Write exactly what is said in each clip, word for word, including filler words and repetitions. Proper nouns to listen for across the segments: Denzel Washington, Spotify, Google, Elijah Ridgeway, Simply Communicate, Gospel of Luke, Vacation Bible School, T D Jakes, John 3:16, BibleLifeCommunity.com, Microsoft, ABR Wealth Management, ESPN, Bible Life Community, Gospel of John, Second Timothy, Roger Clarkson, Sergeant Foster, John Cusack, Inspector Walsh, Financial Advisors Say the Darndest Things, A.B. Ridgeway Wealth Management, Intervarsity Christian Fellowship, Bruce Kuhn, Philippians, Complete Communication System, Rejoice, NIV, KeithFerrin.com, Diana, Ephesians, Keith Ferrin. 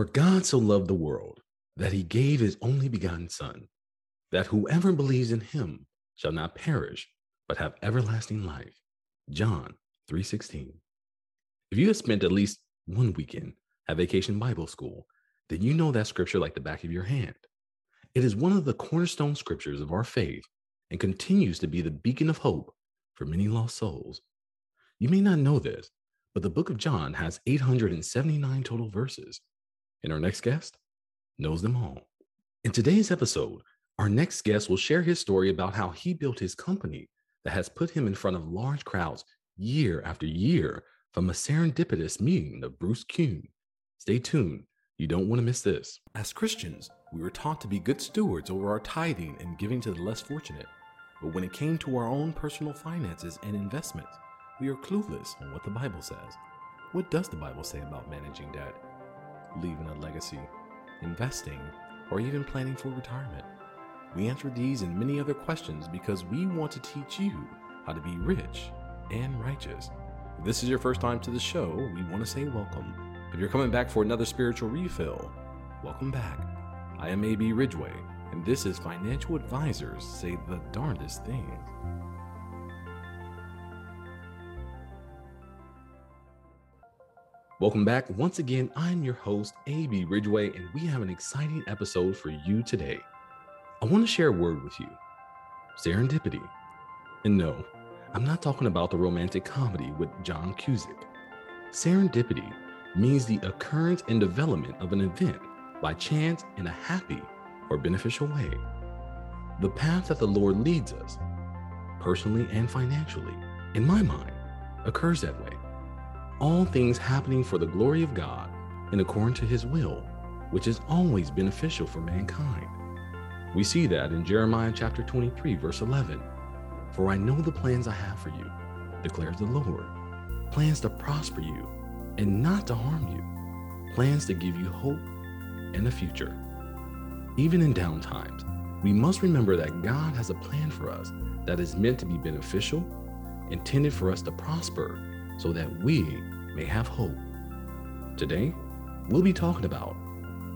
For God so loved the world that he gave his only begotten Son, that whoever believes in him shall not perish, but have everlasting life. John three sixteen. If you have spent at least one weekend at Vacation Bible School, then you know that scripture like the back of your hand. It is one of the cornerstone scriptures of our faith and continues to be the beacon of hope for many lost souls. You may not know this, but the book of John has eight hundred seventy-nine total verses, and our next guest knows them all. In today's episode, our next guest will share his story about how he built his company that has put him in front of large crowds year after year from a serendipitous meeting of Bruce Kuhn. Stay tuned. You don't want to miss this. As Christians, we were taught to be good stewards over our tithing and giving to the less fortunate. But when it came to our own personal finances and investments, we are clueless on what the Bible says. What does the Bible say about managing debt, leaving a legacy, investing, or even planning for retirement? We answer these and many other questions because we want to teach you how to be rich and righteous. If this is your first time to the show, we want to say welcome. If you're coming back for another spiritual refill, welcome back. I am A B Ridgeway, and this is Financial Advisors Say the Darndest Things. Welcome back. Once again, I'm your host, A B Ridgeway, and we have an exciting episode for you today. I want to share a word with you: serendipity. And no, I'm not talking about the romantic comedy with John Cusack. Serendipity means the occurrence and development of an event by chance in a happy or beneficial way. The path that the Lord leads us, personally and financially, in my mind, occurs that way. All things happening for the glory of God and according to his will, which is always beneficial for mankind. We see that in Jeremiah chapter twenty-three, verse eleven. For I know the plans I have for you, declares the Lord, plans to prosper you and not to harm you, plans to give you hope and a future. Even in down times, we must remember that God has a plan for us that is meant to be beneficial, intended for us to prosper so that we may have hope. Today, we'll be talking about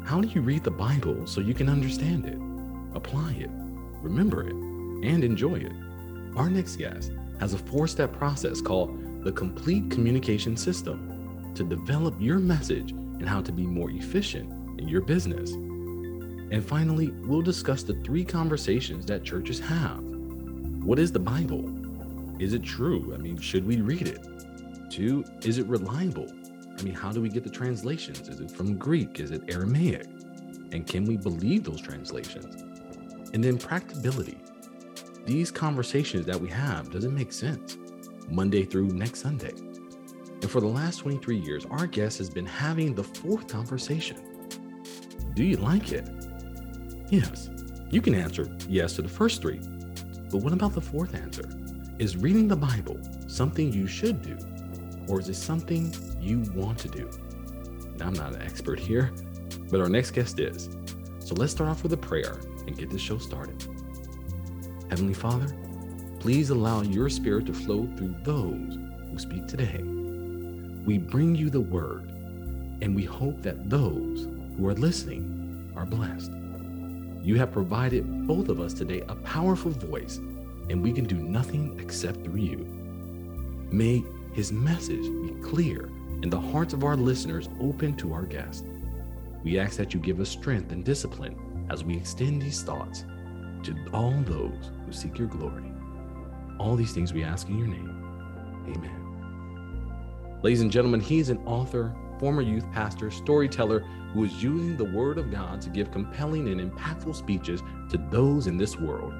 how do you read the Bible so you can understand it, apply it, remember it, and enjoy it. Our next guest has a four-step process called the Complete Communication System to develop your message and how to be more efficient in your business. And finally, we'll discuss the three conversations that churches have. What is the Bible? Is it true? I mean, should we read it? Two, is it reliable? I mean, how do we get the translations? Is it from Greek? Is it Aramaic? And can we believe those translations? And then practicability. These conversations that we have, does it make sense? Monday through next Sunday. And for the last twenty-three years, our guest has been having the fourth conversation. Do you like it? Yes. You can answer yes to the first three. But what about the fourth answer? Is reading the Bible something you should do? Or is it something you want to do? Now, I'm not an expert here, but our next guest is. So let's start off with a prayer and get this show started. Heavenly Father, please allow your spirit to flow through those who speak today. We bring you the word, and we hope that those who are listening are blessed. You have provided both of us today a powerful voice, and we can do nothing except through you. May his message be clear and the hearts of our listeners open to our guest. We ask that you give us strength and discipline as we extend these thoughts to all those who seek your glory. All these things we ask in your name. Amen. Ladies and gentlemen, he is an author, former youth pastor, storyteller, who is using the word of God to give compelling and impactful speeches to those in this world.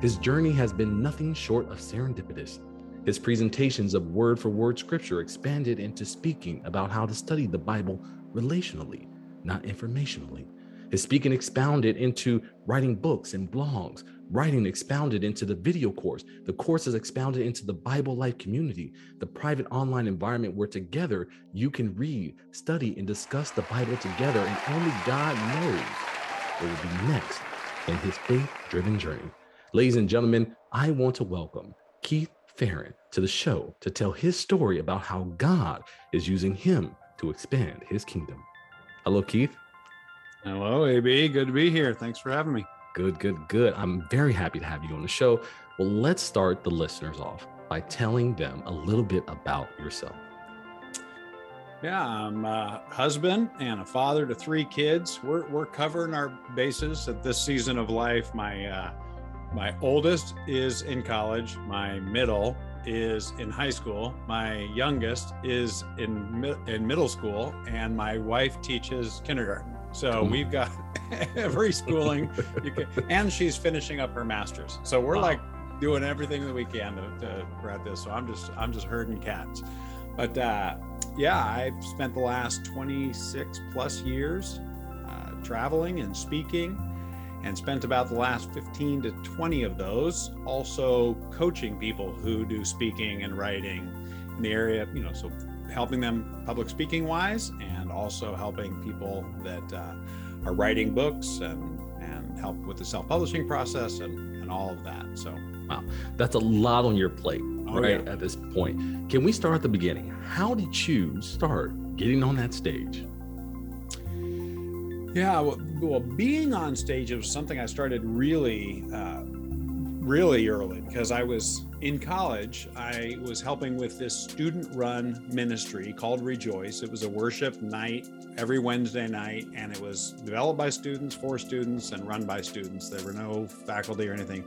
His journey has been nothing short of serendipitous. His presentations of word-for-word scripture expanded into speaking about how to study the Bible relationally, not informationally. His speaking expounded into writing books and blogs, writing expounded into the video course. The course is expounded into the Bible Life Community, the private online environment where together you can read, study, and discuss the Bible together, and only God knows what will be next in his faith-driven journey. Ladies and gentlemen, I want to welcome Keith Ferrin to the show to tell his story about how God is using him to expand his kingdom. Hello, Keith. Hello, A B. Good to be here. Thanks for having me. Good, good, good. I'm very happy to have you on the show. Well, let's start the listeners off by telling them a little bit about yourself. Yeah, I'm a husband and a father to three kids. We're we're covering our bases at this season of life. My uh, my oldest is in college. My middle is in high school. My youngest is in mi- in middle school, and my wife teaches kindergarten. So we've got every schooling, you can, and she's finishing up her master's. So we're wow. like doing everything that we can to, to grab this. So I'm just I'm just herding cats. But uh, yeah, I've spent the last twenty-six plus years uh, traveling and speaking, and spent about the last fifteen to twenty of those also coaching people who do speaking and writing in the area, you know, so helping them public speaking wise, and also helping people that uh, are writing books and, and help with the self-publishing process and, and all of that. So, wow, that's a lot on your plate. Oh, right yeah. At this point, can we start at the beginning? How did you start getting on that stage? Yeah, well, well being on stage was something I started really, uh, really early, because I was in college. I was helping with this student-run ministry called Rejoice. It was a worship night every Wednesday night, and it was developed by students, for students, and run by students. There were no faculty or anything.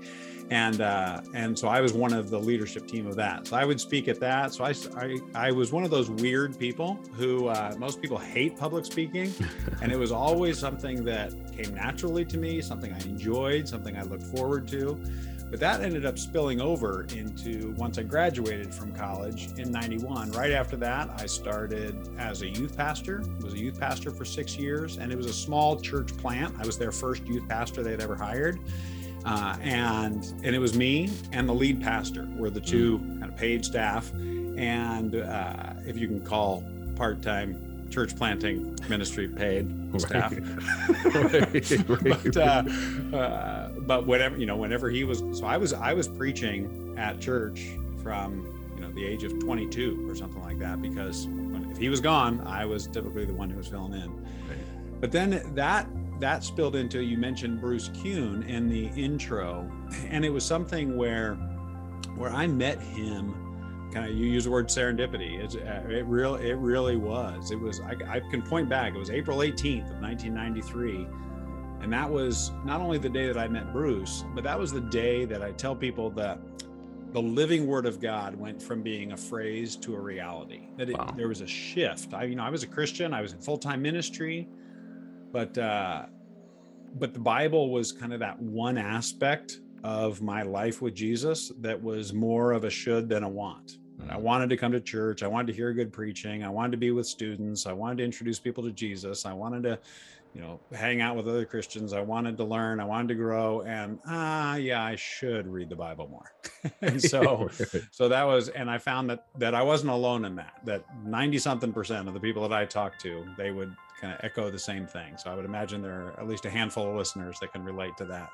And uh, and so I was one of the leadership team of that. So I would speak at that. So I, I, I was one of those weird people who uh, most people hate public speaking. And it was always something that came naturally to me, something I enjoyed, something I looked forward to. But that ended up spilling over into once I graduated from college in ninety-one. Right after that, I started as a youth pastor, was a youth pastor for six years. And it was a small church plant. I was their first youth pastor they'd ever hired. Uh, and and it was me and the lead pastor were the two kind of paid staff. And uh, if you can call part-time church planting ministry paid staff, right, right. but, uh, uh, but whenever you know, whenever he was, so I was I was preaching at church from you know the age of twenty-two or something like that, because when, if he was gone, I was typically the one who was filling in. Right. But then that. That spilled into, you mentioned Bruce Kuhn in the intro, and it was something where where I met him. Kind of, you use the word serendipity. It's, it real it really was. It was I, I can point back. It was April eighteenth of nineteen ninety-three, and that was not only the day that I met Bruce, but that was the day that I tell people that the living word of God went from being a phrase to a reality. That it, wow. there was a shift. I you know I was a Christian. I was in full-time ministry. But uh, but the Bible was kind of that one aspect of my life with Jesus that was more of a should than a want. Mm-hmm. I wanted to come to church. I wanted to hear good preaching. I wanted to be with students. I wanted to introduce people to Jesus. I wanted to, you know, hang out with other Christians. I wanted to learn. I wanted to grow. And ah, yeah, I should read the Bible more. And so, so that was, and I found that that I wasn't alone in that. That ninety something percent of the people that I talked to, they would kind of echo the same thing. So I would imagine there are at least a handful of listeners that can relate to that.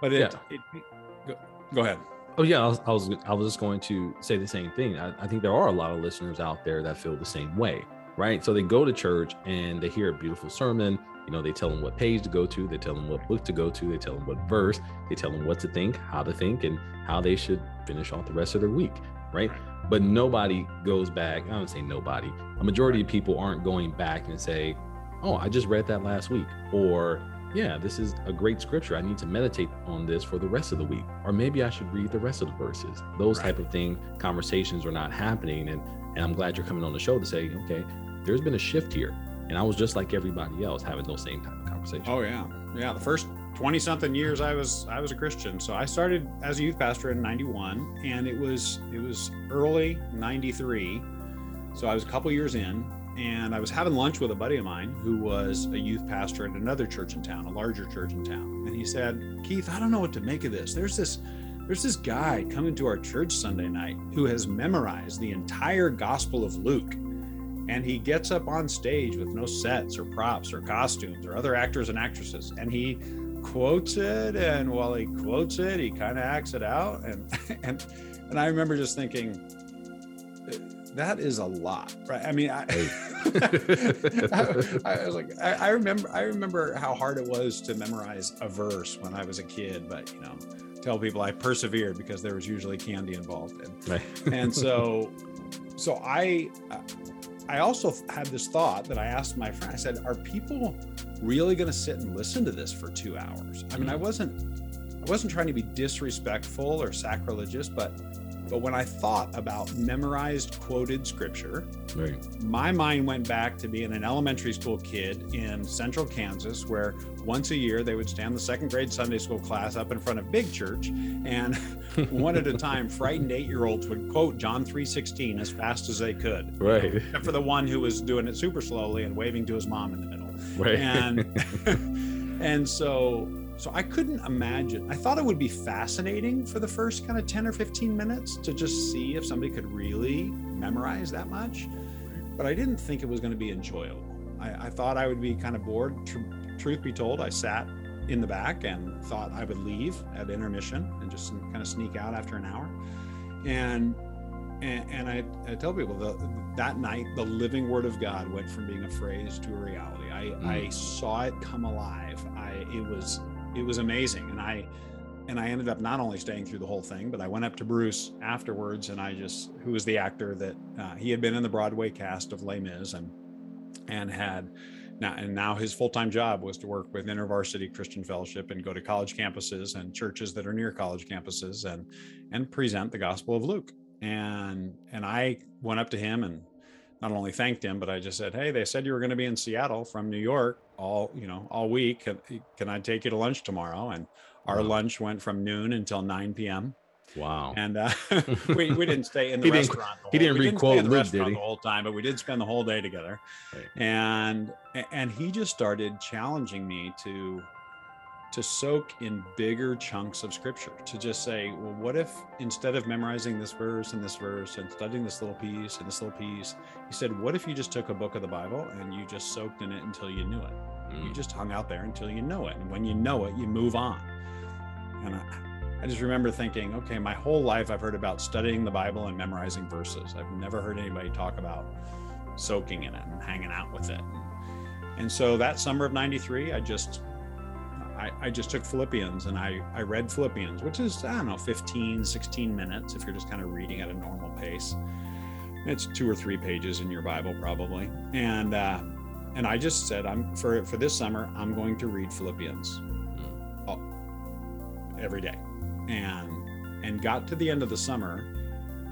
But it, yeah. it go, go ahead. Oh yeah, I was, I was I was just going to say the same thing. I, I think there are a lot of listeners out there that feel the same way, right? So they go to church and they hear a beautiful sermon. You know, they tell them what page to go to, they tell them what book to go to, they tell them what verse, they tell them what to think, how to think, and how they should finish off the rest of their week, right? But nobody goes back. I don't say nobody. A majority of people aren't going back and say, oh, I just read that last week. Or, yeah, this is a great scripture. I need to meditate on this for the rest of the week. Or maybe I should read the rest of the verses. Those right. type of thing, conversations are not happening. And, and I'm glad you're coming on the show to say, okay, there's been a shift here. And I was just like everybody else, having those same type of conversations. Oh, yeah. Yeah. The first twenty something years I was I was a Christian. So I started as a youth pastor in ninety-one, and it was it was early ninety-three. So I was a couple years in, and I was having lunch with a buddy of mine who was a youth pastor at another church in town, a larger church in town. And he said, Keith, I don't know what to make of this. There's this there's this guy coming to our church Sunday night who has memorized the entire Gospel of Luke. And he gets up on stage with no sets or props or costumes or other actors and actresses. And he quotes it, and while he quotes it, he kind of acts it out. And and and I remember just thinking, that is a lot, right? I mean, I, I, I was like, I, I remember, I remember how hard it was to memorize a verse when I was a kid, but you know, tell people I persevered because there was usually candy involved. And, right. and so, so I, I also had this thought that I asked my friend, I said, are people really going to sit and listen to this for two hours? I mean, I wasn't, I wasn't trying to be disrespectful or sacrilegious, but But when I thought about memorized quoted scripture, right. my mind went back to being an elementary school kid in central Kansas, where once a year they would stand the second grade Sunday school class up in front of big church, and one at a time, frightened eight-year-olds would quote John three sixteen as fast as they could. Right. You know, except for the one who was doing it super slowly and waving to his mom in the middle. Right. And and so So I couldn't imagine. I thought it would be fascinating for the first kind of ten or fifteen minutes to just see if somebody could really memorize that much, but I didn't think it was going to be enjoyable. I, I thought I would be kind of bored. Tr- truth be told, I sat in the back and thought I would leave at intermission and just kind of sneak out after an hour. And and, and I, I tell people the, that night, the living word of God went from being a phrase to a reality. I, mm. I saw it come alive. I it was. It was amazing. And I and I ended up not only staying through the whole thing, but I went up to Bruce afterwards, and I just, who was the actor that uh, he had been in the Broadway cast of Les Mis, and and had now and now his full-time job was to work with Intervarsity Christian Fellowship and go to college campuses and churches that are near college campuses and and present the Gospel of Luke. And and I went up to him and not only thanked him, but I just said, hey, they said you were going to be in Seattle from New York all, you know, all week. Can, can I take you to lunch tomorrow? And our wow. lunch went from noon until nine p.m. Wow. And uh, we, we didn't stay in the he restaurant. Didn't, the whole, he didn't read quote Luke, did he? The whole time, but we did spend the whole day together. Right. And, and he just started challenging me to, to soak in bigger chunks of scripture, to just say, well, what if instead of memorizing this verse and this verse and studying this little piece and this little piece, he said, what if you just took a book of the Bible and you just soaked in it until you knew it? Mm. You just hung out there until you know it. And when you know it, you move on. And I, I just remember thinking, okay, my whole life I've heard about studying the Bible and memorizing verses. I've never heard anybody talk about soaking in it and hanging out with it. And so that summer of ninety-three, I just, I, I just took Philippians and I, I read Philippians, which is, I don't know, fifteen, sixteen minutes if you're just kind of reading at a normal pace. It's two or three pages in your Bible probably. And uh, and I just said, I'm for for this summer, I'm going to read Philippians oh, every day. And and got to the end of the summer.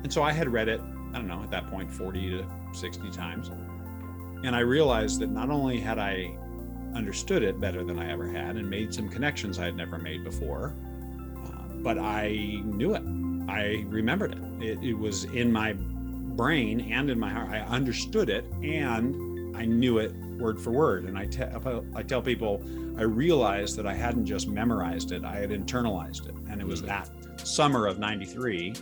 And so I had read it, I don't know, at that point, forty to sixty times. And I realized that not only had I understood it better than I ever had and made some connections I had never made before, uh, but I knew it. I remembered it. it. It was in my brain and in my heart. I understood it and I knew it word for word. And I, te- I tell people, I realized that I hadn't just memorized it, I had internalized it. And it was that summer of ninety-three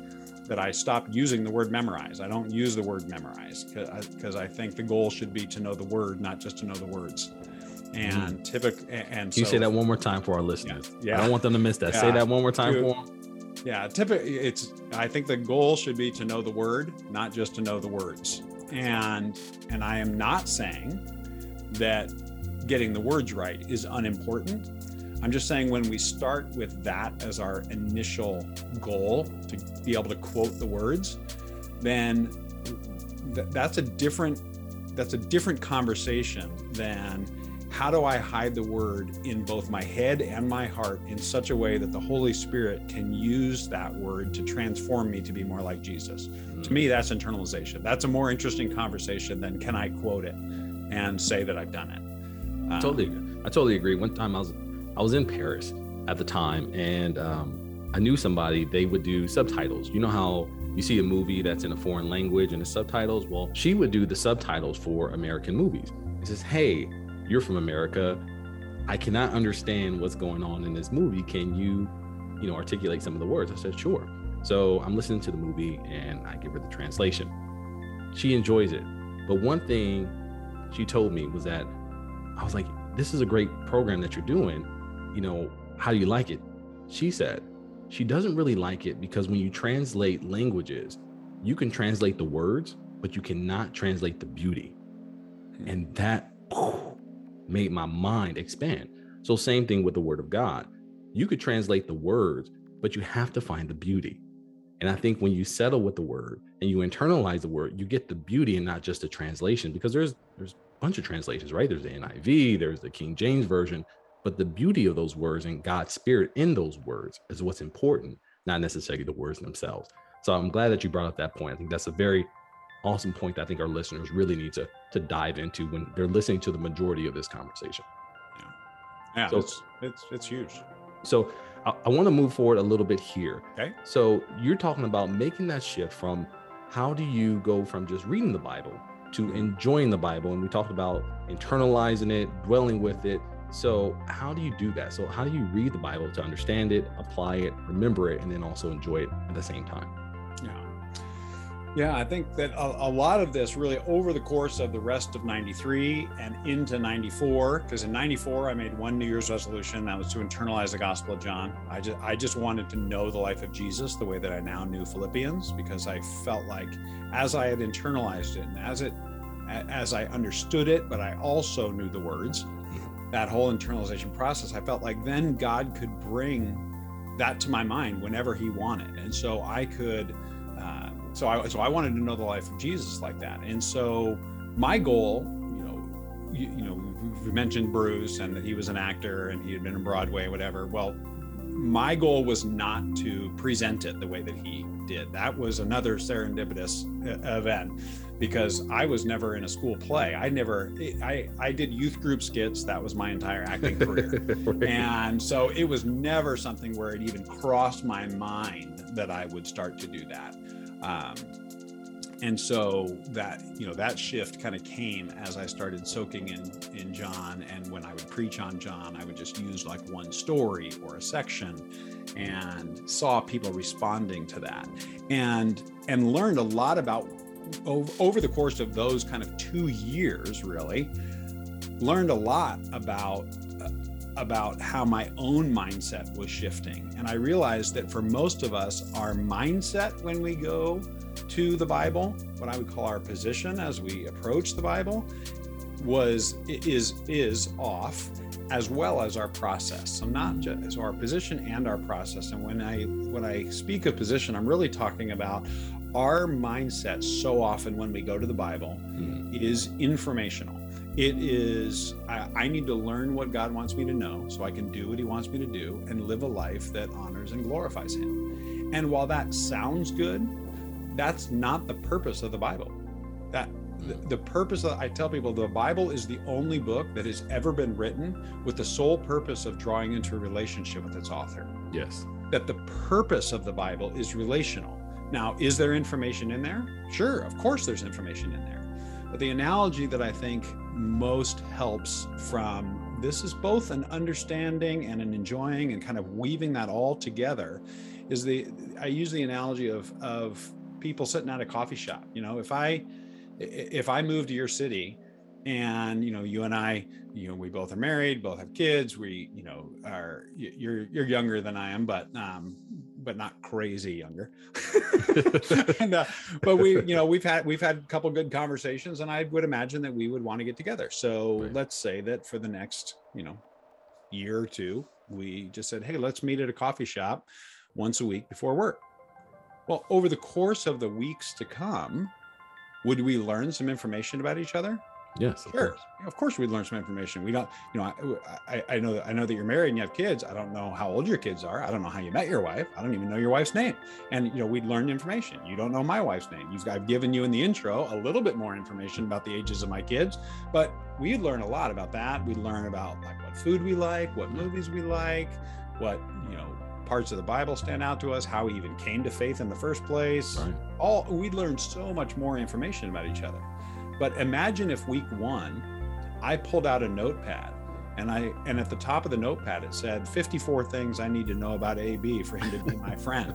that I stopped using the word memorize. I don't use the word memorize because I, I think the goal should be to know the word, not just to know the words. And mm-hmm. typical, and so, you say that one more time for our listeners. Yeah, yeah. I don't want them to miss that. Yeah. Say that one more time Dude. for them. Yeah, typically, it's. I think the goal should be to know the word, not just to know the words. And and I am not saying that getting the words right is unimportant. I'm just saying when we start with that as our initial goal to be able to quote the words, then th- that's a different that's a different conversation than. How do I hide the word in both my head and my heart in such a way that the Holy Spirit can use that word to transform me to be more like Jesus? Mm. To me, that's internalization. That's a more interesting conversation than can I quote it and say that I've done it? Um, totally, I totally agree. One time I was I was in Paris at the time, and um, I knew somebody. They would do subtitles. You know how you see a movie that's in a foreign language and the subtitles? Well, she would do the subtitles for American movies. It says, hey, you're from America. I cannot understand what's going on in this movie. Can you, you know, articulate some of the words? I said, sure. So I'm listening to the movie and I give her the translation. She enjoys it. But one thing she told me was that I was like, this is a great program that you're doing. You know, how do you like it? She said, she doesn't really like it because when you translate languages, you can translate the words, but you cannot translate the beauty. And that whew, made my mind expand. So same thing with the Word of God. You could translate the words, but you have to find the beauty. And I think when you settle with the word and you internalize the word, you get the beauty and not just the translation, because there's there's a bunch of translations, right? There's the N I V, there's the King James Version, but the beauty of those words and God's spirit in those words is what's important, not necessarily the words themselves. So I'm glad that you brought up that point. I think that's a very awesome point that I think our listeners really need to, to dive into when they're listening to the majority of this conversation. Yeah, yeah so, it's, it's, it's huge. So I, I want to move forward a little bit here. Okay. So you're talking about making that shift from how do you go from just reading the Bible to enjoying the Bible? And we talked about internalizing it, dwelling with it. So how do you do that? So how do you read the Bible to understand it, apply it, remember it, and then also enjoy it at the same time? Yeah. Yeah, I think that a, a lot of this really over the course of the rest of ninety-three and into ninety-four, because in ninety-four, I made one New Year's resolution that was to internalize the Gospel of John. I just, I just wanted to know the life of Jesus the way that I now knew Philippians, because I felt like as I had internalized it and as it, as I understood it, but I also knew the words, that whole internalization process, I felt like then God could bring that to my mind whenever he wanted. And so I could, uh, So I, so I wanted to know the life of Jesus like that. And so my goal, you know, you, you know, we mentioned Bruce and that he was an actor and he had been in Broadway, whatever. Well, my goal was not to present it the way that he did. That was another serendipitous event, because I was never in a school play. I never, I, I did youth group skits. That was my entire acting career. Right. And so it was never something where it even crossed my mind that I would start to do that. Um, and so that, you know, that shift kind of came as I started soaking in, in John. And when I would preach on John, I would just use like one story or a section and saw people responding to that, and, and learned a lot about over, over the course of those kind of two years, really learned a lot about, uh, about how my own mindset was shifting. And I realized that for most of us, our mindset when we go to the Bible, what I would call our position as we approach the Bible, was is is off, as well as our process. So not just so our position and our process. And when I when I speak of position, I'm really talking about our mindset. So often when we go to the Bible, mm-hmm. is informational. It is, I, I need to learn what God wants me to know so I can do what he wants me to do and live a life that honors and glorifies him. And while that sounds good, that's not the purpose of the Bible. That the, the purpose of, I tell people, the Bible is the only book that has ever been written with the sole purpose of drawing into a relationship with its author. Yes. That the purpose of the Bible is relational. Now, is there information in there? Sure, of course there's information in there. But the analogy that I think most helps from this is both an understanding and an enjoying and kind of weaving that all together is the, I use the analogy of, of people sitting at a coffee shop. You know, if I, if I move to your city and, you know, you and I, you know, we both are married, both have kids, we, you know, are, you're, you're younger than I am, but, um, but not crazy younger. and, uh, but we, you know, we've had, we've had a couple good conversations, and I would imagine that we would want to get together. So right. Let's say that for the next, you know, year or two, we just said, hey, let's meet at a coffee shop once a week before work. Well, over the course of the weeks to come, would we learn some information about each other? Yes, of sure. Course. Of course, we'd learn some information. We don't, you know, I, I, I know that I know that you're married and you have kids. I don't know how old your kids are. I don't know how you met your wife. I don't even know your wife's name. And, you know, we'd learn information. You don't know my wife's name. You've, I've given you in the intro a little bit more information about the ages of my kids, but we'd learn a lot about that. We'd learn about like what food we like, what movies we like, what, you know, parts of the Bible stand out to us, how we even came to faith in the first place. Right. All we'd learn so much more information about each other. But imagine if week one, I pulled out a notepad and I and at the top of the notepad, it said fifty-four things I need to know about A B for him to be my friend.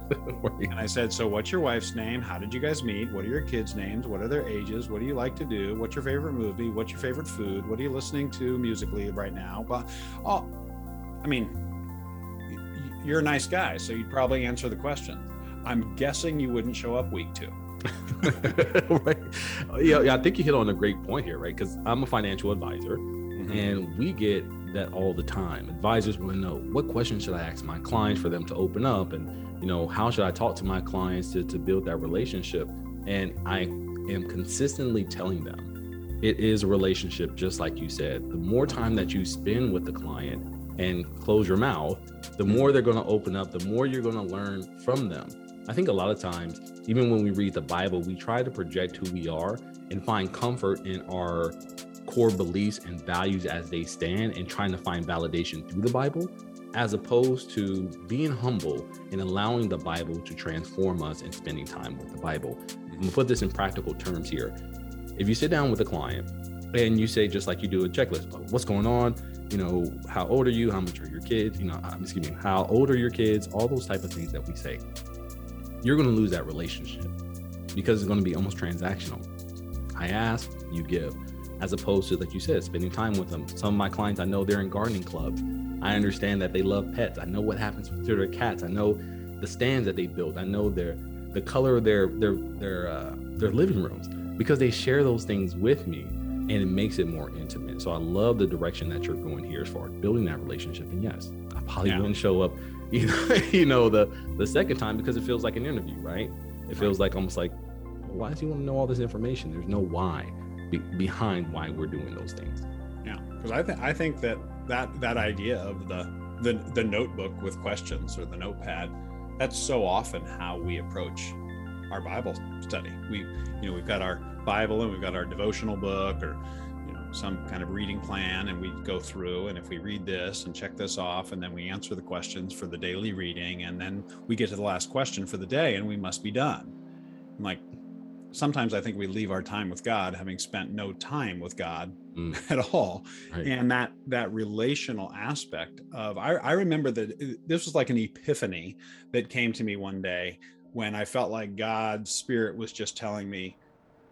And I said, so what's your wife's name? How did you guys meet? What are your kids' names? What are their ages? What do you like to do? What's your favorite movie? What's your favorite food? What are you listening to musically right now? Well, oh, I mean, you're a nice guy, so you'd probably answer the question. I'm guessing you wouldn't show up week two. Right? Yeah, yeah, I think you hit on a great point here, right? Because I'm a financial advisor, mm-hmm. and we get that all the time. Advisors want to know, what questions should I ask my clients for them to open up? And, you know, how should I talk to my clients to, to build that relationship? And I am consistently telling them, it is a relationship, just like you said. The more time that you spend with the client and close your mouth, the more they're going to open up, the more you're going to learn from them. I think a lot of times, even when we read the Bible, we try to project who we are and find comfort in our core beliefs and values as they stand, and trying to find validation through the Bible, as opposed to being humble and allowing the Bible to transform us and spending time with the Bible. I'm gonna put this in practical terms here. If you sit down with a client and you say, just like you do a checklist, what's going on? You know, how old are you? How much are your kids? You know, excuse me, how old are your kids? All those type of things that we say. You're going to lose that relationship because it's going to be almost transactional. I ask, you give, as opposed to, like you said, spending time with them. Some of my clients, I know they're in gardening clubs. I understand that they love pets. I know what happens to their cats. I know the stands that they build. I know their the color of their their their uh, their living rooms, because they share those things with me, and it makes it more intimate. So I love the direction that you're going here as far as building that relationship. And yes, I probably yeah. wouldn't show up You know, you know the the second time, because it feels like an interview, right? It feels like almost like, why do you want to know all this information? There's no why be- behind why we're doing those things. Yeah, because I think I think that, that that idea of the the the notebook with questions, or the notepad, that's so often how we approach our Bible study. We you know we've got our Bible and we've got our devotional book, or some kind of reading plan, and we go through, and if we read this and check this off, and then we answer the questions for the daily reading, and then we get to the last question for the day and we must be done. I'm like, sometimes I think we leave our time with God having spent no time with God mm. at all. Right. And that that relational aspect of, I, I remember that this was like an epiphany that came to me one day when I felt like God's spirit was just telling me,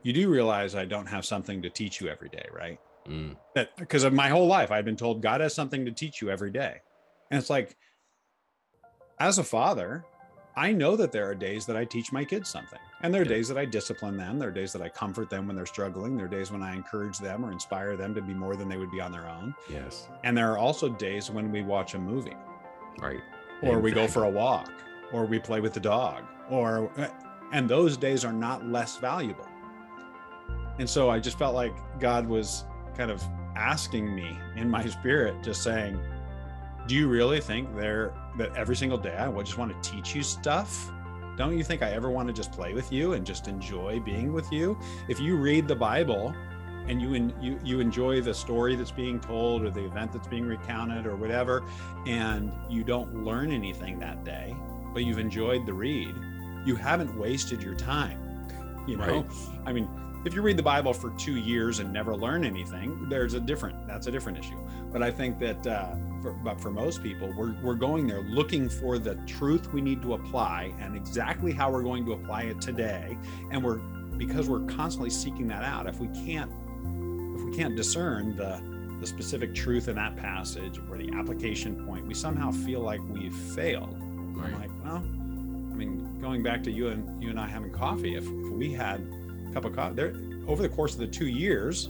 you do realize I don't have something to teach you every day, right? Mm. That because of my whole life, I've been told God has something to teach you every day. And it's like, as a father, I know that there are days that I teach my kids something. And there are yeah. days that I discipline them. There are days that I comfort them when they're struggling. There are days when I encourage them or inspire them to be more than they would be on their own. Yes. And there are also days when we watch a movie. Right. Or exactly. we go for a walk, or we play with the dog, or, and those days are not less valuable. And so I just felt like God was kind of asking me in my spirit, just saying, do you really think there that every single day I just want to teach you stuff? Don't you think I ever want to just play with you and just enjoy being with you? If you read the Bible and you in, you you enjoy the story that's being told, or the event that's being recounted, or whatever, and you don't learn anything that day, but you've enjoyed the read, you haven't wasted your time. You know, right. I mean, if you read the Bible for two years and never learn anything, there's a different, that's a different issue. But I think that, uh, for, but for most people, we're we're going there looking for the truth we need to apply, and exactly how we're going to apply it today. And we're, because we're constantly seeking that out, if we can't, if we can't discern the, the specific truth in that passage or the application point, we somehow feel like we've failed. Right. I'm like, well, I mean, going back to you and you and I having coffee, if, if we had cup of coffee there over the course of the two years,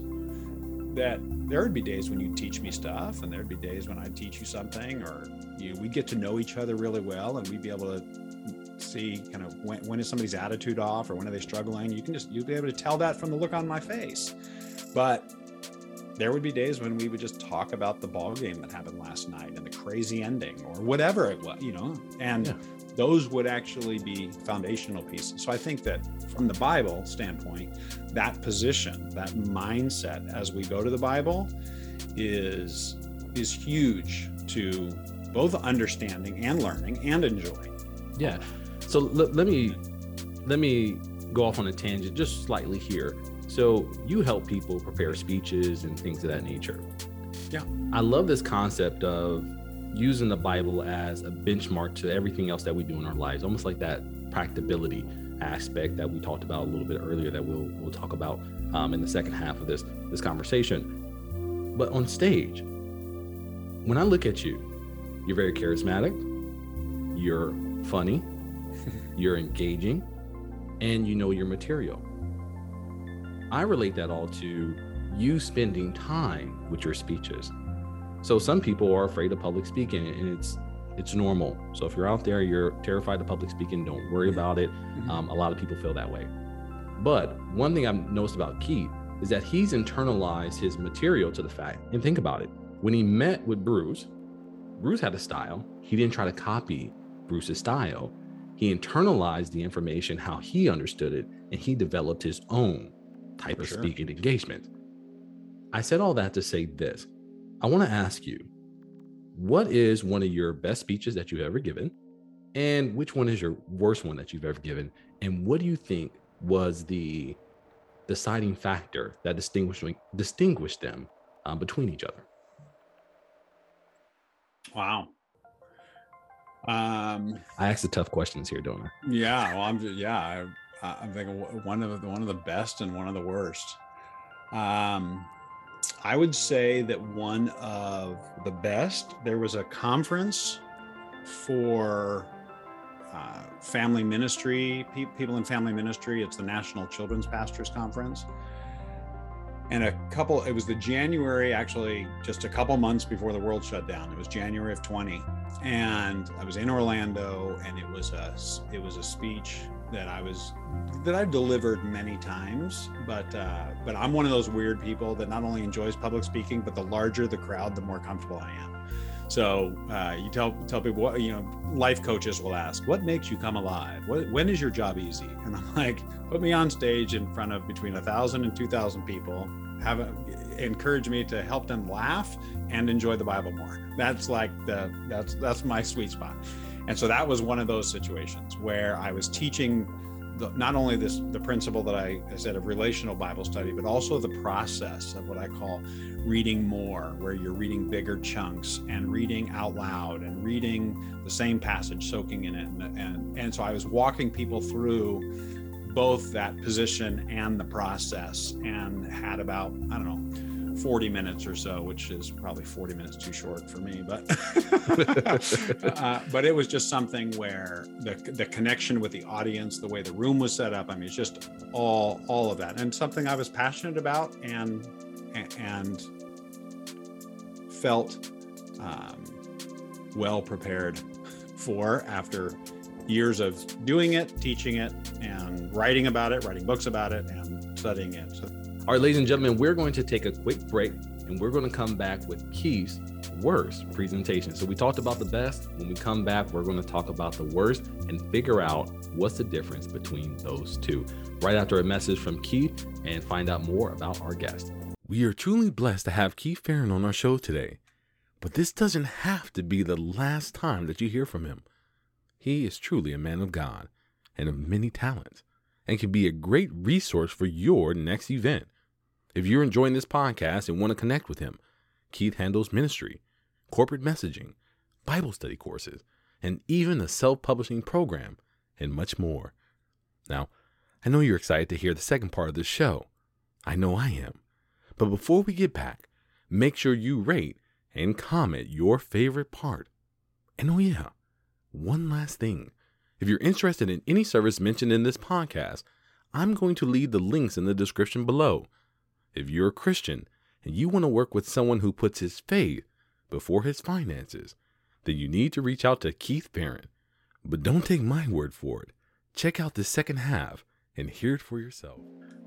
that there would be days when you teach me stuff, and there'd be days when I'd teach you something, or you we get to know each other really well, and we'd be able to see kind of when, when is somebody's attitude off, or when are they struggling. You can just, you'd be able to tell that from the look on my face. But there would be days when we would just talk about the ball game that happened last night and the crazy ending, or whatever it was, you know, and yeah. those would actually be foundational pieces. So I think that from the Bible standpoint, that position, that mindset as we go to the Bible is, is huge to both understanding and learning and enjoying. Yeah. So l- let me, let me go off on a tangent just slightly here. So you help people prepare speeches and things of that nature. Yeah. I love this concept of using the Bible as a benchmark to everything else that we do in our lives, almost like that practicability aspect that we talked about a little bit earlier, that we'll we'll talk about um, in the second half of this, this conversation. But on stage, when I look at you, you're very charismatic, you're funny, you're engaging, and you know your material. I relate that all to you spending time with your speeches. So some people are afraid of public speaking, and it's it's normal. So if you're out there, you're terrified of public speaking, don't worry about it. Um, a lot of people feel that way. But one thing I've noticed about Keith is that he's internalized his material to the fact, and think about it. When he met with Bruce, Bruce had a style. He didn't try to copy Bruce's style. He internalized the information, how he understood it, and he developed his own type For of sure. speaking engagement. I said all that to say this. I want to ask you, what is one of your best speeches that you've ever given? And which one is your worst one that you've ever given? And what do you think was the deciding factor that distinguishing distinguished them um, between each other? Wow. Um, I ask the tough questions here, don't I? Yeah. Well, I'm just, yeah, I, I'm thinking one of the, one of the best and one of the worst. Um, I would say that one of the best, there was a conference for uh, family ministry, pe- people in family ministry. It's the National Children's Pastors Conference. And a couple, it was the January, actually just a couple months before the world shut down. It was January of twenty. And I was in Orlando, and it was a, it was a speech that I was, that I've delivered many times, but, uh, but I'm one of those weird people that not only enjoys public speaking, but the larger the crowd, the more comfortable I am. So uh, you tell, tell people what, you know, life coaches will ask, what makes you come alive? What, when is your job easy? And I'm like, put me on stage in front of between a thousand and two thousand people, have a, encourage me to help them laugh and enjoy the Bible more. That's like the, that's, that's my sweet spot. And so that was one of those situations where I was teaching the, not only this, the principle that I, I said of relational Bible study, but also the process of what I call reading more, where you're reading bigger chunks and reading out loud and reading the same passage, soaking in it. And, and, and so I was walking people through both that position and the process, and had about, I don't know, forty minutes or so, which is probably forty minutes too short for me, but uh, but it was just something where the the connection with the audience, the way the room was set up, I mean, it's just all all of that, and something I was passionate about and and felt um, well prepared for after years of doing it, teaching it, and writing about it, writing books about it, and studying it. So, all right, ladies and gentlemen, we're going to take a quick break, and we're going to come back with Keith's worst presentation. So we talked about the best. When we come back, we're going to talk about the worst and figure out what's the difference between those two. Right after a message from Keith, and find out more about our guest. We are truly blessed to have Keith Ferrin on our show today, but this doesn't have to be the last time that you hear from him. He is truly a man of God and of many talents, and can be a great resource for your next event. If you're enjoying this podcast and want to connect with him, Keith handles ministry, corporate messaging, Bible study courses, and even a self-publishing program, and much more. Now, I know you're excited to hear the second part of this show. I know I am. But before we get back, make sure you rate and comment your favorite part. And oh yeah, one last thing. If you're interested in any service mentioned in this podcast, I'm going to leave the links in the description below. If you're a Christian and you want to work with someone who puts his faith before his finances, then you need to reach out to Keith Ferrin. But don't take my word for it. Check out the second half and hear it for yourself.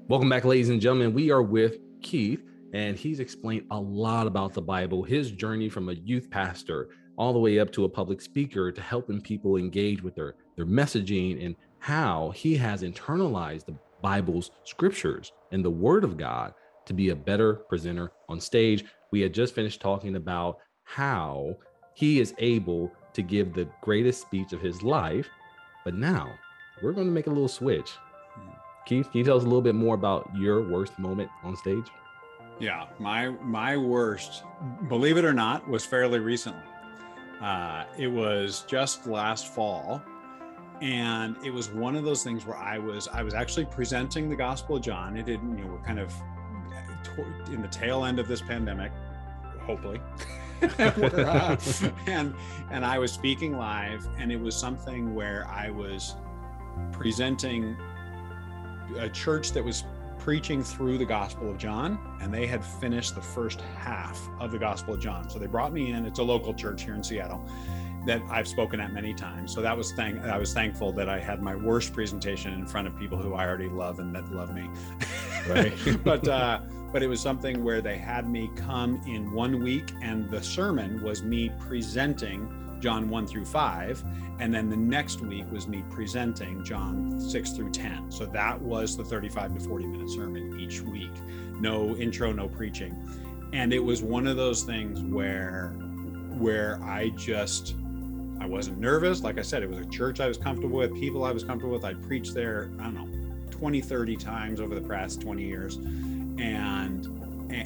Welcome back, ladies and gentlemen. We are with Keith, and he's explained a lot about the Bible, his journey from a youth pastor all the way up to a public speaker, to helping people engage with their, their messaging, and how he has internalized the Bible's scriptures and the Word of God to be a better presenter on stage. We had just finished talking about how he is able to give the greatest speech of his life, but now we're going to make a little switch. Keith, can you tell us a little bit more about your worst moment on stage? Yeah, my my worst, believe it or not, was fairly recently. Uh, it was just last fall. And it was one of those things where I was I was actually presenting the Gospel of John. It didn't, you know, we're kind of in the tail end of this pandemic, hopefully. and and I was speaking live, and it was something where I was presenting a church that was preaching through the Gospel of John, and they had finished the first half of the Gospel of John. So they brought me in. It's a local church here in Seattle that I've spoken at many times. So that was thank I was thankful that I had my worst presentation in front of people who I already love and that love me. Right. but uh, but it was something where they had me come in one week, and the sermon was me presenting John one through five, and then the next week was me presenting John six through ten. So that was the thirty-five to forty minute sermon each week. No intro, no preaching. And it was one of those things where where I just, I wasn't nervous. Like I said, it was a church I was comfortable with, people I was comfortable with. I preached there, I don't know, twenty, thirty times over the past twenty years. And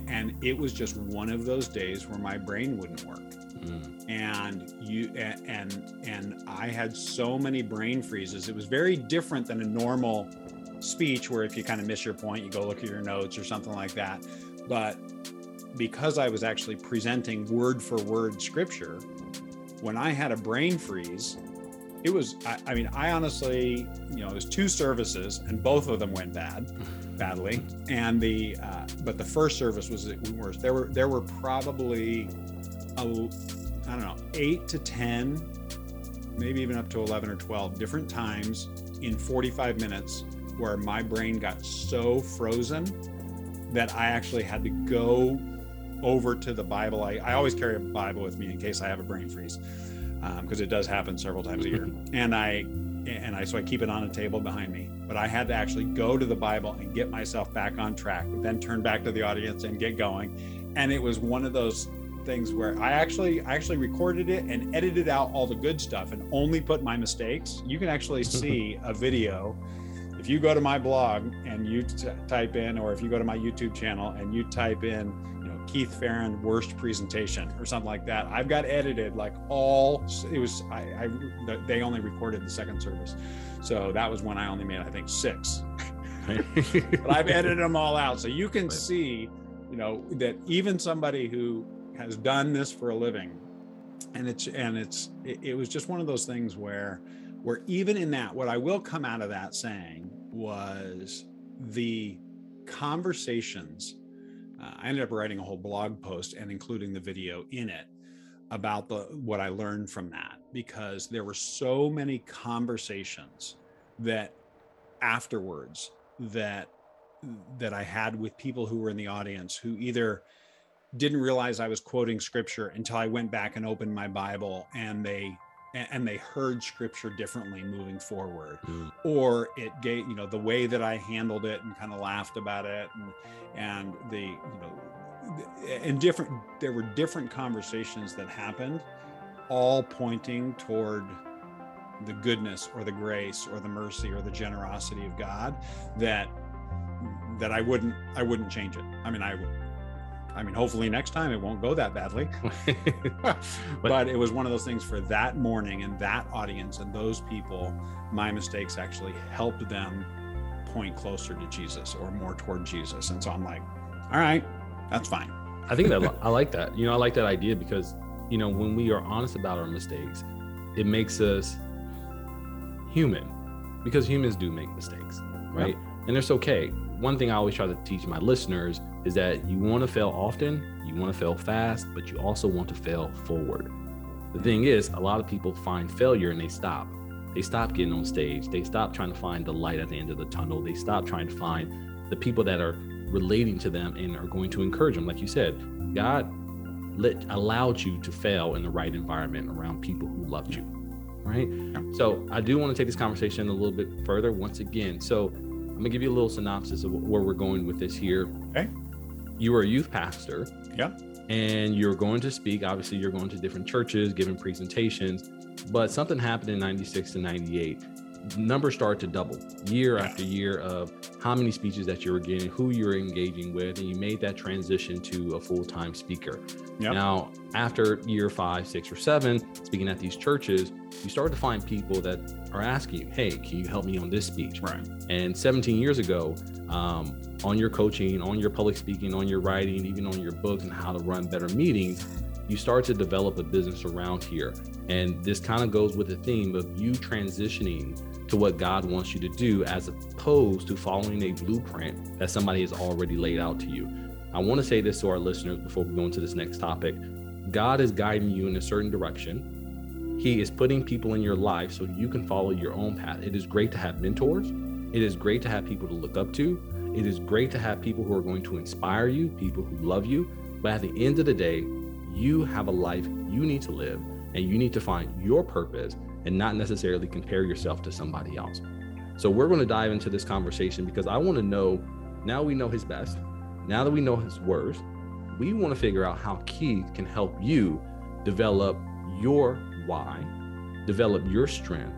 and it was just one of those days where my brain wouldn't work. Mm. And you and and I had so many brain freezes. It was very different than a normal speech where if you kind of miss your point, you go look at your notes or something like that. But because I was actually presenting word for word scripture, when I had a brain freeze, it was, I, I mean, I honestly, you know, it was two services and both of them went bad, badly. And the, uh, but the first service was the worst. There were, there were probably, a, I don't know, eight to ten, maybe even up to eleven or twelve different times in forty-five minutes where my brain got so frozen that I actually had to go over to the Bible. I, I always carry a Bible with me in case I have a brain freeze. Because um, it does happen several times a year, and I, and I, so I keep it on a table behind me. But I had to actually go to the Bible and get myself back on track, but then turn back to the audience and get going. And it was one of those things where I actually, I actually recorded it and edited out all the good stuff and only put my mistakes. You can actually see a video if you go to my blog and you t- type in, or if you go to my YouTube channel and you type in, Keith Ferrin worst presentation or something like that. I've got edited like all, it was, I, I they only recorded the second service. So that was when I only made, I think six, but I've edited them all out. So you can see, you know, that even somebody who has done this for a living, and it's, and it's, it, it was just one of those things where, where even in that, what I will come out of that saying was the conversations. Uh, I ended up writing a whole blog post and including the video in it about the what I learned from that, because there were so many conversations that afterwards that that I had with people who were in the audience who either didn't realize I was quoting scripture until I went back and opened my Bible, and they and they heard scripture differently moving forward, mm. or it gave, you know, the way that I handled it and kind of laughed about it, and, and the, you know, and different, there were different conversations that happened, all pointing toward the goodness or the grace or the mercy or the generosity of God, that, that I wouldn't, I wouldn't change it. I mean, I would. I mean, hopefully next time it won't go that badly, but it was one of those things for that morning and that audience and those people, my mistakes actually helped them point closer to Jesus or more toward Jesus. And so I'm like, all right, that's fine. I think that I like that. You know, I like that idea because, you know, when we are honest about our mistakes, it makes us human, because humans do make mistakes, right? Yep. And it's okay. One thing I always try to teach my listeners is that you want to fail often, you want to fail fast, but you also want to fail forward. The thing is, a lot of people find failure and they stop. They stop getting on stage. They stop trying to find the light at the end of the tunnel. They stop trying to find the people that are relating to them and are going to encourage them. Like you said, God let, allowed you to fail in the right environment around people who loved you, right? So I do want to take this conversation a little bit further once again. So I'm gonna give you a little synopsis of where we're going with this here. Okay. You were a youth pastor, yeah, and you're going to speak. Obviously, you're going to different churches, giving presentations, but something happened in ninety-six to ninety-eight. Numbers started to double year yeah. after year of how many speeches that you were getting, who you were engaging with, and you made that transition to a full-time speaker. Yep. Now, after year five, six, or seven, speaking at these churches, you started to find people that are asking you, hey, can you help me on this speech? Right. And seventeen years ago, um, on your coaching, on your public speaking, on your writing, even on your books and how to run better meetings, you start to develop a business around here. And this kind of goes with the theme of you transitioning to what God wants you to do, as opposed to following a blueprint that somebody has already laid out to you. I want to say this to our listeners before we go into this next topic. God is guiding you in a certain direction. He is putting people in your life so you can follow your own path. It is great to have mentors. It is great to have people to look up to. It is great to have people who are going to inspire you, people who love you. But at the end of the day, you have a life you need to live, and you need to find your purpose and not necessarily compare yourself to somebody else. So we're going to dive into this conversation because I want to know, now we know his best, now that we know his worst, we want to figure out how Keith can help you develop your why, develop your strength,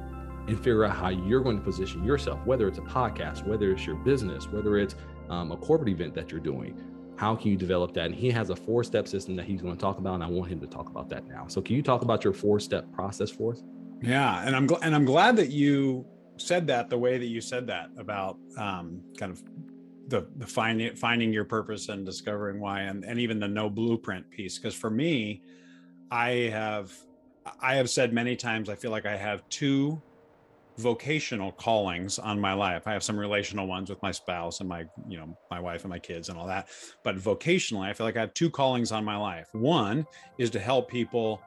and figure out how you're going to position yourself, whether it's a podcast, whether it's your business, whether it's um, a corporate event that you're doing. How can you develop that? And he has a four-step system that he's going to talk about, and I want him to talk about that now. So can you talk about your four-step process for us? Yeah, and I'm gl- and I'm glad that you said that the way that you said that about um, kind of the the finding finding your purpose and discovering why, and, and even the no blueprint piece. Because for me, I have I have said many times I feel like I have two vocational callings on my life. I have some relational ones with my spouse and my, you know, my wife and my kids and all that. But vocationally, I feel like I have two callings on my life. One is to help people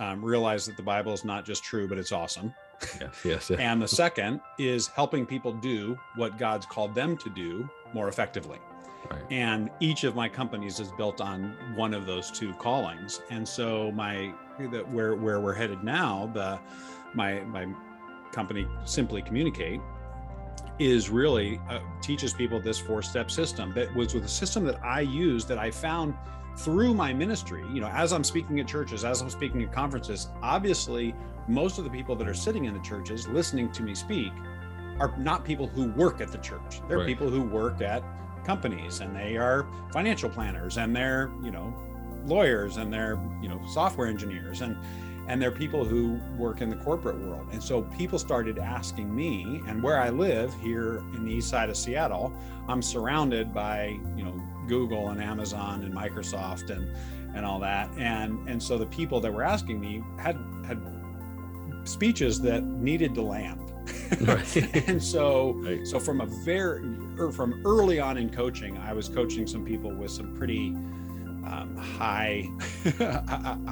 um, realize that the Bible is not just true, but it's awesome. Yes, yes, yes. And the second is helping people do what God's called them to do more effectively. Right. And each of my companies is built on one of those two callings. And so my, the, where, where we're headed now, the, my, my, company Simply Communicate is really uh, teaches people this four-step system that was with a system that I used, that I found through my ministry. You know, as I'm speaking at churches, as I'm speaking at conferences, obviously most of the people that are sitting in the churches listening to me speak are not people who work at the church. They're right. People who work at companies, and they are financial planners, and they're, you know, lawyers, and they're, you know, software engineers, and And they're people who work in the corporate world. And so people started asking me, and where I live here in the east side of Seattle, I'm surrounded by, you know, Google and Amazon and Microsoft and, and all that. And, and so the people that were asking me had, had speeches that needed to land. Right. And so, right. so from a very, or from early on in coaching, I was coaching some people with some pretty Um, high,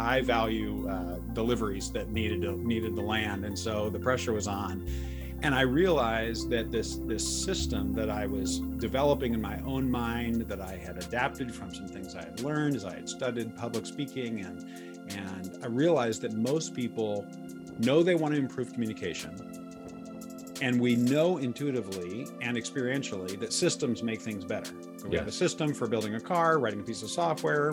high value uh, deliveries that needed to needed to land, and so the pressure was on. And I realized that this this system that I was developing in my own mind, that I had adapted from some things I had learned as I had studied public speaking, and and I realized that most people know they want to improve communication, and we know intuitively and experientially that systems make things better. We yes. have a system for building a car, writing a piece of software,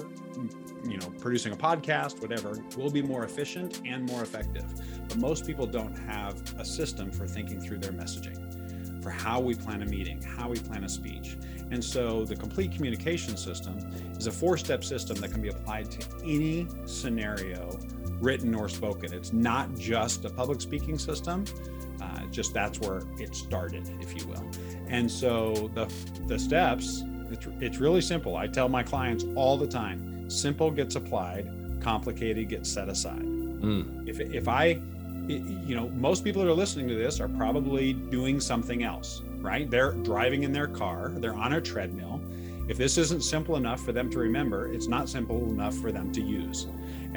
you know, producing a podcast, whatever. We'll be more efficient and more effective. But most people don't have a system for thinking through their messaging, for how we plan a meeting, how we plan a speech. And so the Complete Communication System is a four-step system that can be applied to any scenario, written or spoken. It's not just a public speaking system. Uh, just that's where it started, if you will. And so the the steps, it's, it's really simple. I tell my clients all the time, simple gets applied, complicated gets set aside. Mm. If if I, you know, most people that are listening to this are probably doing something else, right? They're driving in their car, they're on a treadmill. If this isn't simple enough for them to remember, it's not simple enough for them to use.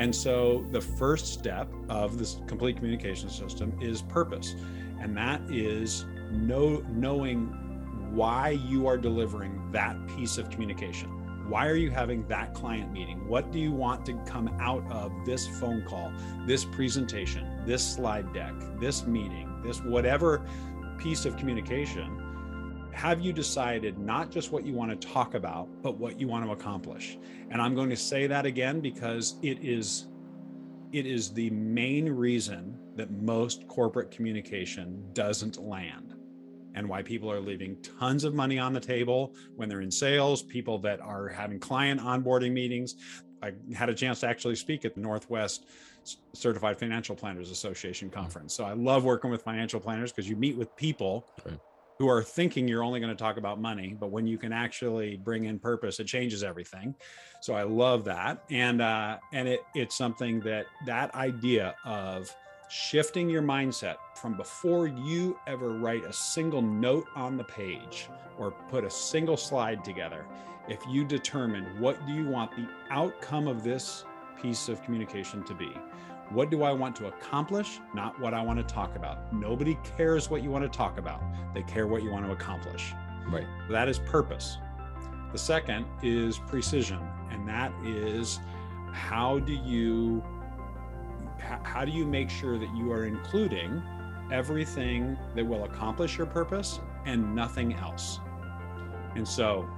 And so the first step of this Complete Communication System is purpose. And that is know, knowing why you are delivering that piece of communication. Why are you having that client meeting? What do you want to come out of this phone call, this presentation, this slide deck, this meeting, this whatever piece of communication? Have you decided not just what you want to talk about, but what you want to accomplish? And I'm going to say that again, because it is it is the main reason that most corporate communication doesn't land, and why people are leaving tons of money on the table when they're in sales, people that are having client onboarding meetings. I had a chance to actually speak at the Northwest Certified Financial Planners Association Conference. So I love working with financial planners, because you meet with people okay. who are thinking you're only going to talk about money, but when you can actually bring in purpose, it changes everything. So I love that. And uh, and it it's something that that idea of shifting your mindset from before you ever write a single note on the page or put a single slide together. If you determine what do you want the outcome of this piece of communication to be, what do I want to accomplish? Not what I want to talk about. Nobody cares what you want to talk about. They care what you want to accomplish. Right. That is purpose. The second is precision, and that is how do you How do you make sure that you are including everything that will accomplish your purpose and nothing else? And so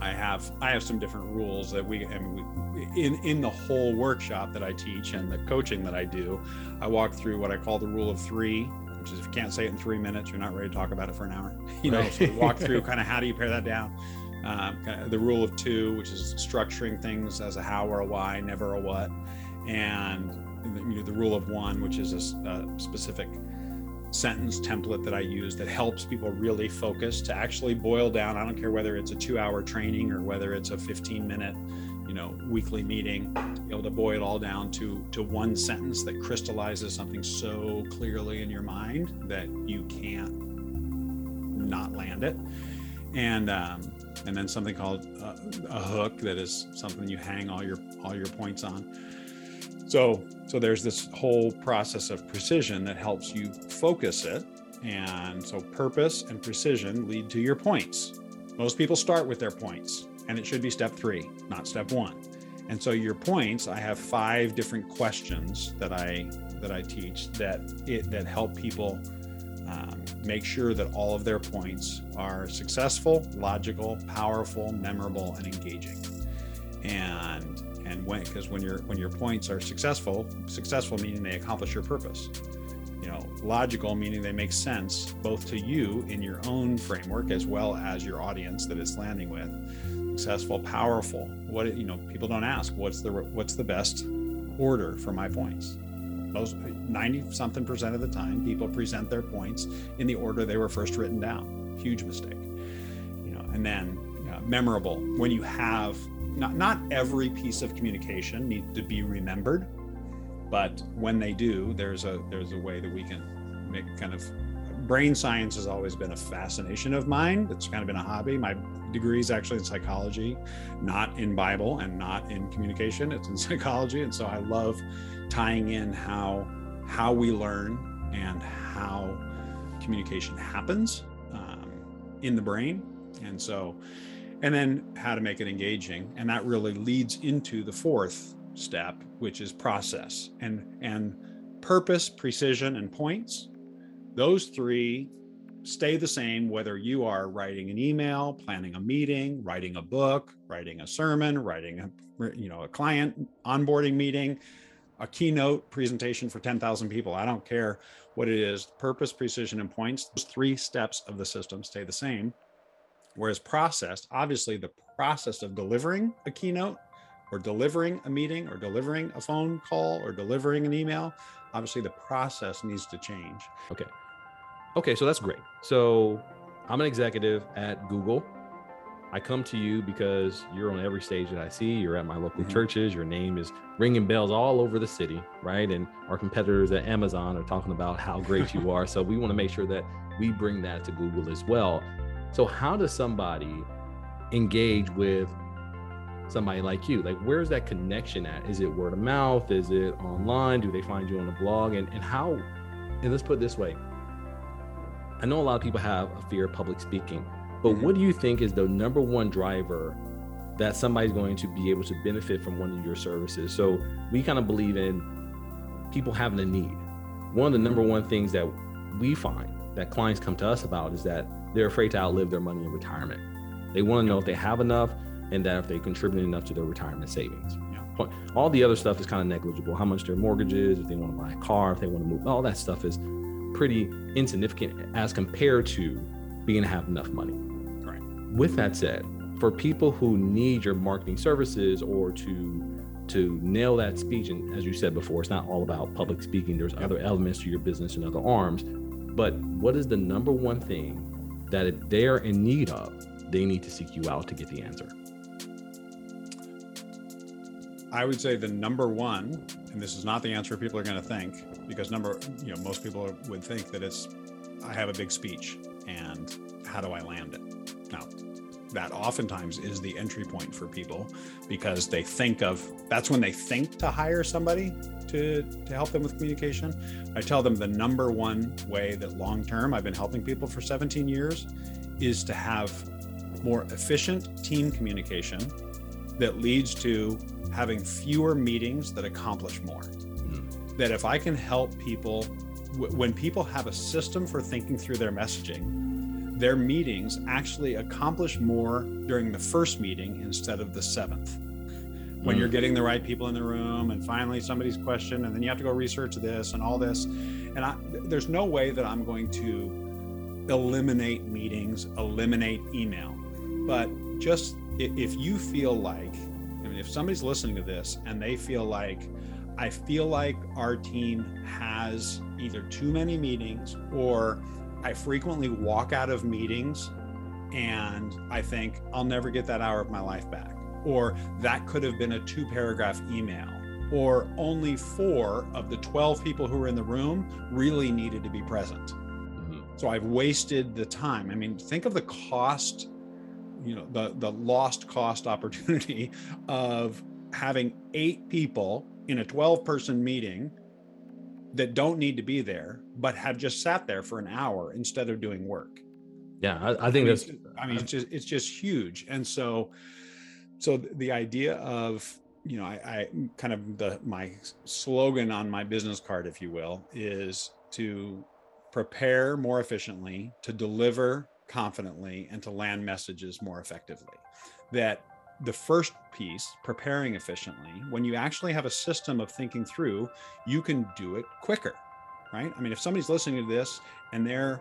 I have I have some different rules that we, I mean, we in in the whole workshop that I teach and the coaching that I do, I walk through what I call the rule of three, which is if you can't say it in three minutes, you're not ready to talk about it for an hour. You know, right. So we walk through kind of how do you pare that down. Um, kind of the rule of two, which is structuring things as a how or a why, never a what, and The, the rule of one, which is a, a specific sentence template that I use that helps people really focus to actually boil down. I don't care whether it's a two-hour training or whether it's a fifteen-minute, you know, weekly meeting, to be able to boil it all down to to one sentence that crystallizes something so clearly in your mind that you can't not land it. And um, and then something called a, a hook, that is something you hang all your all your points on. So, so there's this whole process of precision that helps you focus it. And so purpose and precision lead to your points. Most people start with their points, and it should be step three, not step one. And so your points, I have five different questions that I that I teach that it that help people um, make sure that all of their points are successful, logical, powerful, memorable, and engaging. And And when, because when your when your points are successful, successful meaning they accomplish your purpose, you know, logical meaning they make sense both to you in your own framework as well as your audience that it's landing with, successful, powerful. What you know, people don't ask what's the what's the best order for my points. Most ninety something percent of the time, people present their points in the order they were first written down. Huge mistake, you know. And then you know, memorable, when you have. Not not every piece of communication needs to be remembered, but when they do, there's a there's a way that we can make kind of brain science has always been a fascination of mine. It's kind of been a hobby. My degree is actually in psychology, not in Bible and not in communication. It's in psychology, and so I love tying in how how we learn and how communication happens um, in the brain, and so. And then how to make it engaging. And that really leads into the fourth step, which is process. And and purpose, precision, and points, those three stay the same whether you are writing an email, planning a meeting, writing a book, writing a sermon, writing a, you know, a client onboarding meeting, a keynote presentation for ten thousand people. I don't care what it is. Purpose, precision, and points, those three steps of the system stay the same. Whereas process, obviously the process of delivering a keynote or delivering a meeting or delivering a phone call or delivering an email, obviously the process needs to change. Okay. Okay. So that's great. So I'm an executive at Google. I come to you because you're on every stage that I see. You're at my local mm-hmm. churches. Your name is ringing bells all over the city, right? And our competitors at Amazon are talking about how great you are. So we want to make sure that we bring that to Google as well. So how does somebody engage with somebody like you? Like, where's that connection at? Is it word of mouth? Is it online? Do they find you on a blog? And and how, and let's put it this way. I know a lot of people have a fear of public speaking, but mm-hmm. what do you think is the number one driver that somebody's going to be able to benefit from one of your services? So we kind of believe in people having a need. One of the number one things that we find that clients come to us about is that they're afraid to outlive their money in retirement. They want to know if they have enough and that if they contribute enough to their retirement savings. Yeah. All the other stuff is kind of negligible. How much their mortgage is, if they want to buy a car, if they want to move, all that stuff is pretty insignificant as compared to being to have enough money. Right. With that said, for people who need your marketing services or to to nail that speech, and as you said before, it's not all about public speaking. There's yeah. other elements to your business and other arms, but what is the number one thing that if they're in need of, they need to seek you out to get the answer? I would say the number one, and this is not the answer people are going to think, because number, you know, most people are, would think that it's, I have a big speech and how do I land it? Now, that oftentimes is the entry point for people, because they think of, that's when they think to hire somebody to, to help them with communication. I tell them the number one way that long-term, I've been helping people for seventeen years, is to have more efficient team communication that leads to having fewer meetings that accomplish more. Mm. That if I can help people, w- when people have a system for thinking through their messaging, their meetings actually accomplish more during the first meeting instead of the seventh. When mm. you're getting the right people in the room, and finally somebody's question, and then you have to go research this and all this. And I, there's no way that I'm going to eliminate meetings, eliminate email, but just if you feel like, I mean, if somebody's listening to this and they feel like, I feel like our team has either too many meetings, or I frequently walk out of meetings and I think I'll never get that hour of my life back, or that could have been a two paragraph email, or only four of the twelve people who were in the room really needed to be present. Mm-hmm. So I've wasted the time. I mean, think of the cost, you know, the, the lost cost opportunity of having eight people in a twelve person meeting that don't need to be there, but have just sat there for an hour instead of doing work. Yeah, I, I think I mean, that's, I mean, it's just, it's just huge. And so, so the idea of, you know, I, I kind of the, my slogan on my business card, if you will, is to prepare more efficiently, to deliver confidently, and to land messages more effectively. That the first piece, preparing efficiently, when you actually have a system of thinking through, you can do it quicker, right? I mean, if somebody's listening to this and they're,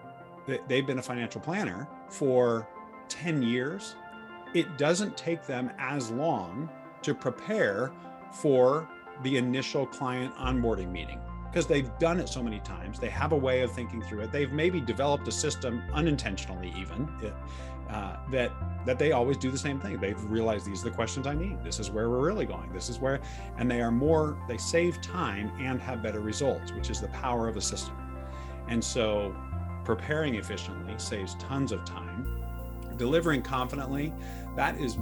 they've been a financial planner for ten years, it doesn't take them as long to prepare for the initial client onboarding meeting, because they've done it so many times. They have a way of thinking through it. They've maybe developed a system unintentionally even, uh, that that they always do the same thing. They've realized these are the questions I need. This is where we're really going. This is where, and they are more, they save time and have better results, which is the power of a system. And so preparing efficiently saves tons of time. Delivering confidently, that is,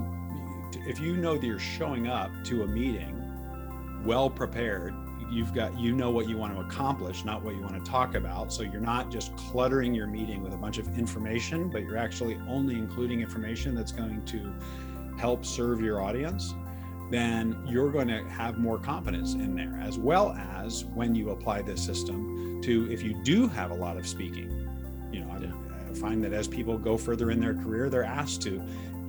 if you know that you're showing up to a meeting well prepared, you've got, you know what you want to accomplish, not what you want to talk about. So you're not just cluttering your meeting with a bunch of information, but you're actually only including information that's going to help serve your audience. Then you're going to have more confidence in there, as well as when you apply this system to, if you do have a lot of speaking, you know, I, I find that as people go further in their career, they're asked to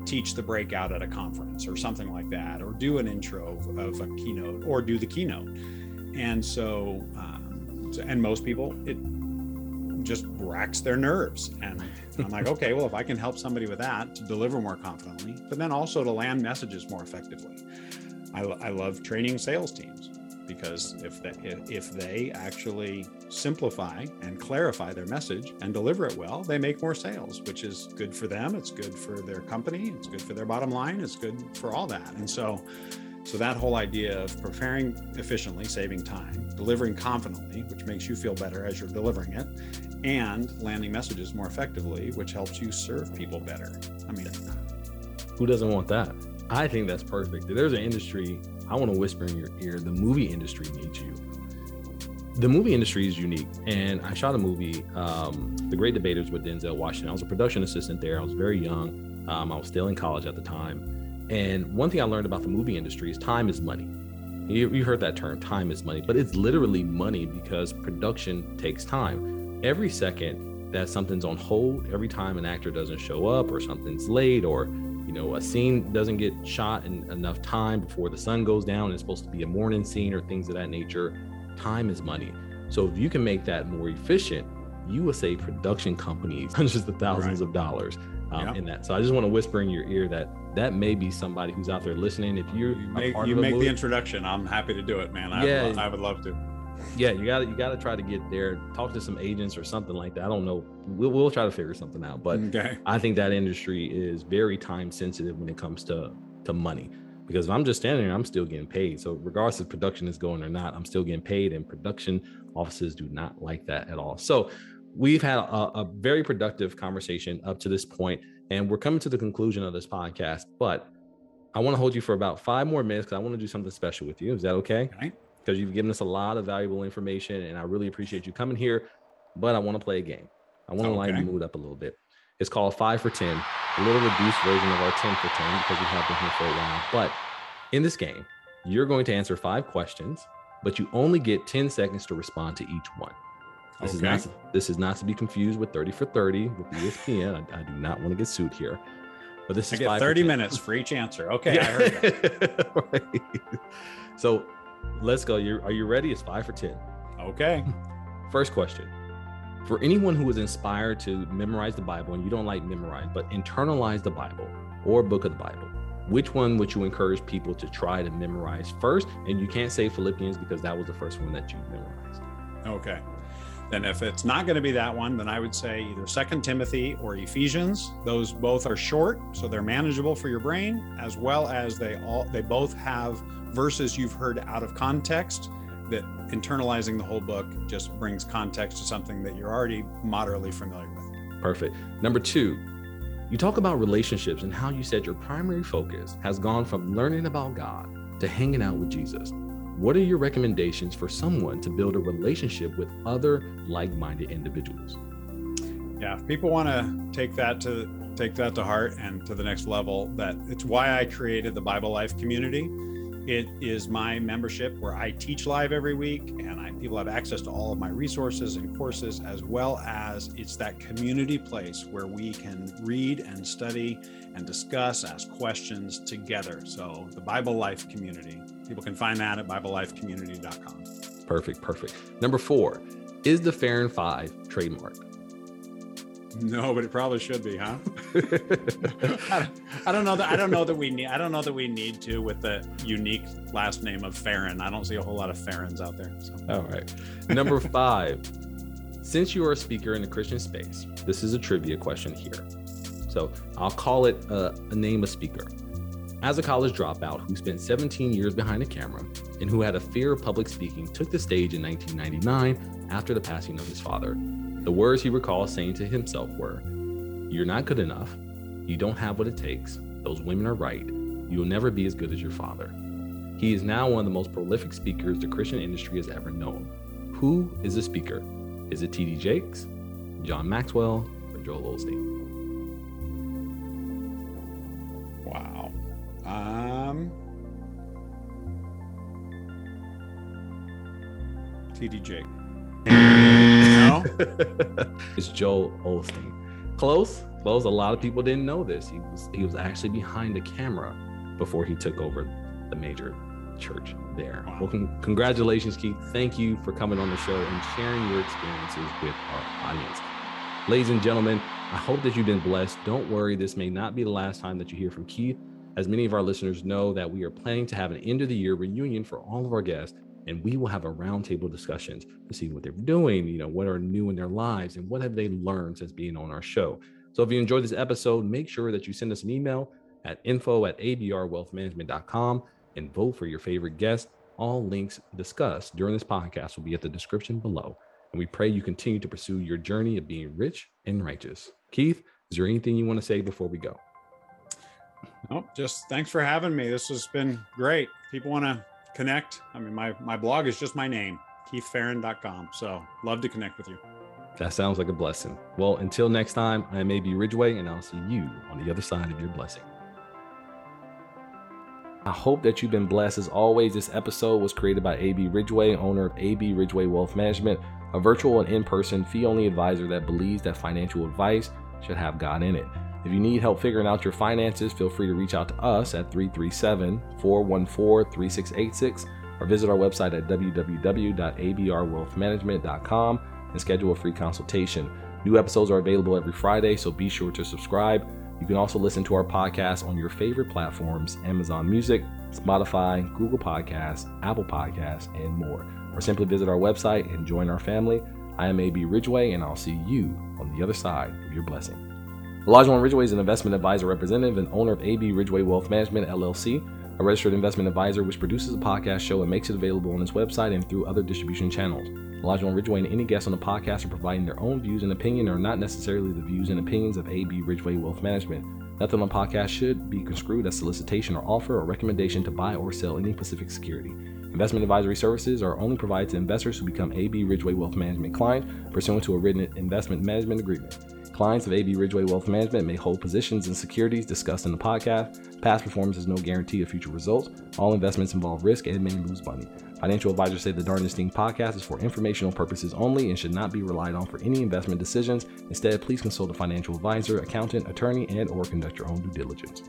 teach the breakout at a conference or something like that, or do an intro of a keynote, or do the keynote. And so, um, so, and most people, it just racks their nerves. And I'm like, okay, well, if I can help somebody with that to deliver more confidently, but then also to land messages more effectively. I, I love training sales teams, because if they, if, if they actually simplify and clarify their message and deliver it well, they make more sales, which is good for them. It's good for their company. It's good for their bottom line. It's good for all that. And so, So that whole idea of preparing efficiently, saving time, delivering confidently, which makes you feel better as you're delivering it, and landing messages more effectively, which helps you serve people better. I mean, who doesn't want that? I think that's perfect. If there's an industry, I want to whisper in your ear, the movie industry needs you. The movie industry is unique. And I shot a movie, um, The Great Debaters with Denzel Washington. I was a production assistant there. I was very young. Um, I was still in college at the time. And one thing I learned about the movie industry is time is money. You, you heard that term, time is money, but it's literally money, because production takes time. Every second that something's on hold, every time an actor doesn't show up, or something's late, or you know, a scene doesn't get shot in enough time before the sun goes down and it's supposed to be a morning scene, or things of that nature, time is money. So if you can make that more efficient, you will save production companies hundreds of thousands right. of dollars um, yeah. in that. So I just want to whisper in your ear that that may be somebody who's out there listening. If you're you make, you make the introduction, I'm happy to do it, man. I, yeah. would, I would love to. Yeah, you got to you got to try to get there. Talk to some agents or something like that. I don't know. We'll, we'll try to figure something out. But okay. I think that industry is very time sensitive when it comes to to money. Because if I'm just standing there, I'm still getting paid. So regardless if production is going or not, I'm still getting paid, and production offices do not like that at all. So we've had a, a very productive conversation up to this point, and we're coming to the conclusion of this podcast, but I want to hold you for about five more minutes because I want to do something special with you. Is that okay? Right. Because you've given us a lot of valuable information, and I really appreciate you coming here, but I want to play a game. I want to okay. lighten the mood up a little bit. It's called five for ten, a little reduced version of our ten for ten because we have been here for a while. But in this game, you're going to answer five questions, but you only get ten seconds to respond to each one. This, okay. is, not, this is not to be confused with thirty for thirty with E S P N. I, I do not want to get sued here. But this I is get thirty minutes for each answer. Okay, yeah. I heard that. Right. So let's go. You're, are you ready? It's five for ten. Okay. First question. For anyone who is inspired to memorize the Bible, and you don't like memorize, but internalize the Bible or book of the Bible, which one would you encourage people to try to memorize first? And you can't say Philippians because that was the first one that you memorized. Okay. Then if it's not going to be that one, then I would say either Second Timothy or Ephesians. Those both are short, so they're manageable for your brain, as well as they all they both have verses you've heard out of context, that internalizing the whole book just brings context to something that you're already moderately familiar with. Perfect. Number two, you talk about relationships and how you said your primary focus has gone from learning about God to hanging out with Jesus. What are your recommendations for someone to build a relationship with other like-minded individuals? Yeah, if people want to take that to take that to heart and to the next level, that it's why I created the Bible Life Community. It is my membership where I teach live every week, and I, people have access to all of my resources and courses, as well as it's that community place where we can read and study and discuss, ask questions together. So the Bible Life Community, people can find that at Bible Life Community dot com. Perfect, perfect. Number four, is the Ferrin Five trademark? No, but it probably should be, huh? I, I don't know that I don't know that we need I don't know that we need to with the unique last name of Ferrin. I don't see a whole lot of Ferrins out there. So. All right. Number five, since you are a speaker in the Christian space, this is a trivia question here. So I'll call it uh, a name a speaker. As a college dropout who spent seventeen years behind a camera and who had a fear of public speaking, took the stage in nineteen ninety-nine after the passing of his father. The words he recalls saying to himself were, "You're not good enough. You don't have what it takes. Those women are right. You'll never be as good as your father." He is now one of the most prolific speakers the Christian industry has ever known. Who is the speaker? Is it T D Jakes, John Maxwell, or Joel Osteen? Wow. Um, T D Jakes. It's Joel Osteen. Close, close. A lot of people didn't know this. He was he was actually behind the camera before he took over the major church there. Wow. Well, con- congratulations, Keith. Thank you for coming on the show and sharing your experiences with our audience. Ladies and gentlemen, I hope that you've been blessed. Don't worry, this may not be the last time that you hear from Keith. As many of our listeners know, that we are planning to have an end of the year reunion for all of our guests. And we will have a roundtable discussions to see what they're doing, you know, what are new in their lives and what have they learned since being on our show. So if you enjoyed this episode, make sure that you send us an email at info at A B R wealth management dot com and vote for your favorite guest. All links discussed during this podcast will be at the description below. And we pray you continue to pursue your journey of being rich and righteous. Keith, is there anything you want to say before we go? Nope, just thanks for having me. This has been great. People want to connect. I mean, my, my blog is just my name, Keith Ferrin dot com. So love to connect with you. That sounds like a blessing. Well, until next time, I'm A B Ridgeway, and I'll see you on the other side of your blessing. I hope that you've been blessed. As always, this episode was created by A B Ridgeway, owner of A B Ridgeway Wealth Management, a virtual and in-person fee-only advisor that believes that financial advice should have God in it. If you need help figuring out your finances, feel free to reach out to us at three three seven, four one four, three six eight six or visit our website at w w w dot a b r wealth management dot com and schedule a free consultation. New episodes are available every Friday, so be sure to subscribe. You can also listen to our podcast on your favorite platforms, Amazon Music, Spotify, Google Podcasts, Apple Podcasts, and more. Or simply visit our website and join our family. I am A B Ridgeway, and I'll see you on the other side of your blessing. Elijah Ridgeway is an investment advisor representative and owner of A B Ridgeway Wealth Management, L L C. a registered investment advisor which produces a podcast show and makes it available on its website and through other distribution channels. Elijah and Ridgeway and any guests on the podcast are providing their own views and opinion and are not necessarily the views and opinions of A B. Ridgeway Wealth Management. Nothing on the podcast should be construed as solicitation or offer or recommendation to buy or sell any specific security. Investment advisory services are only provided to investors who become A B. Ridgeway Wealth Management client pursuant to a written investment management agreement. Clients of A B. Ridgeway Wealth Management may hold positions and securities discussed in the podcast. Past performance is no guarantee of future results. All investments involve risk and may lose money. Financial Advisors Say the Darndest Things podcast is for informational purposes only and should not be relied on for any investment decisions. Instead, please consult a financial advisor, accountant, attorney, and or conduct your own due diligence.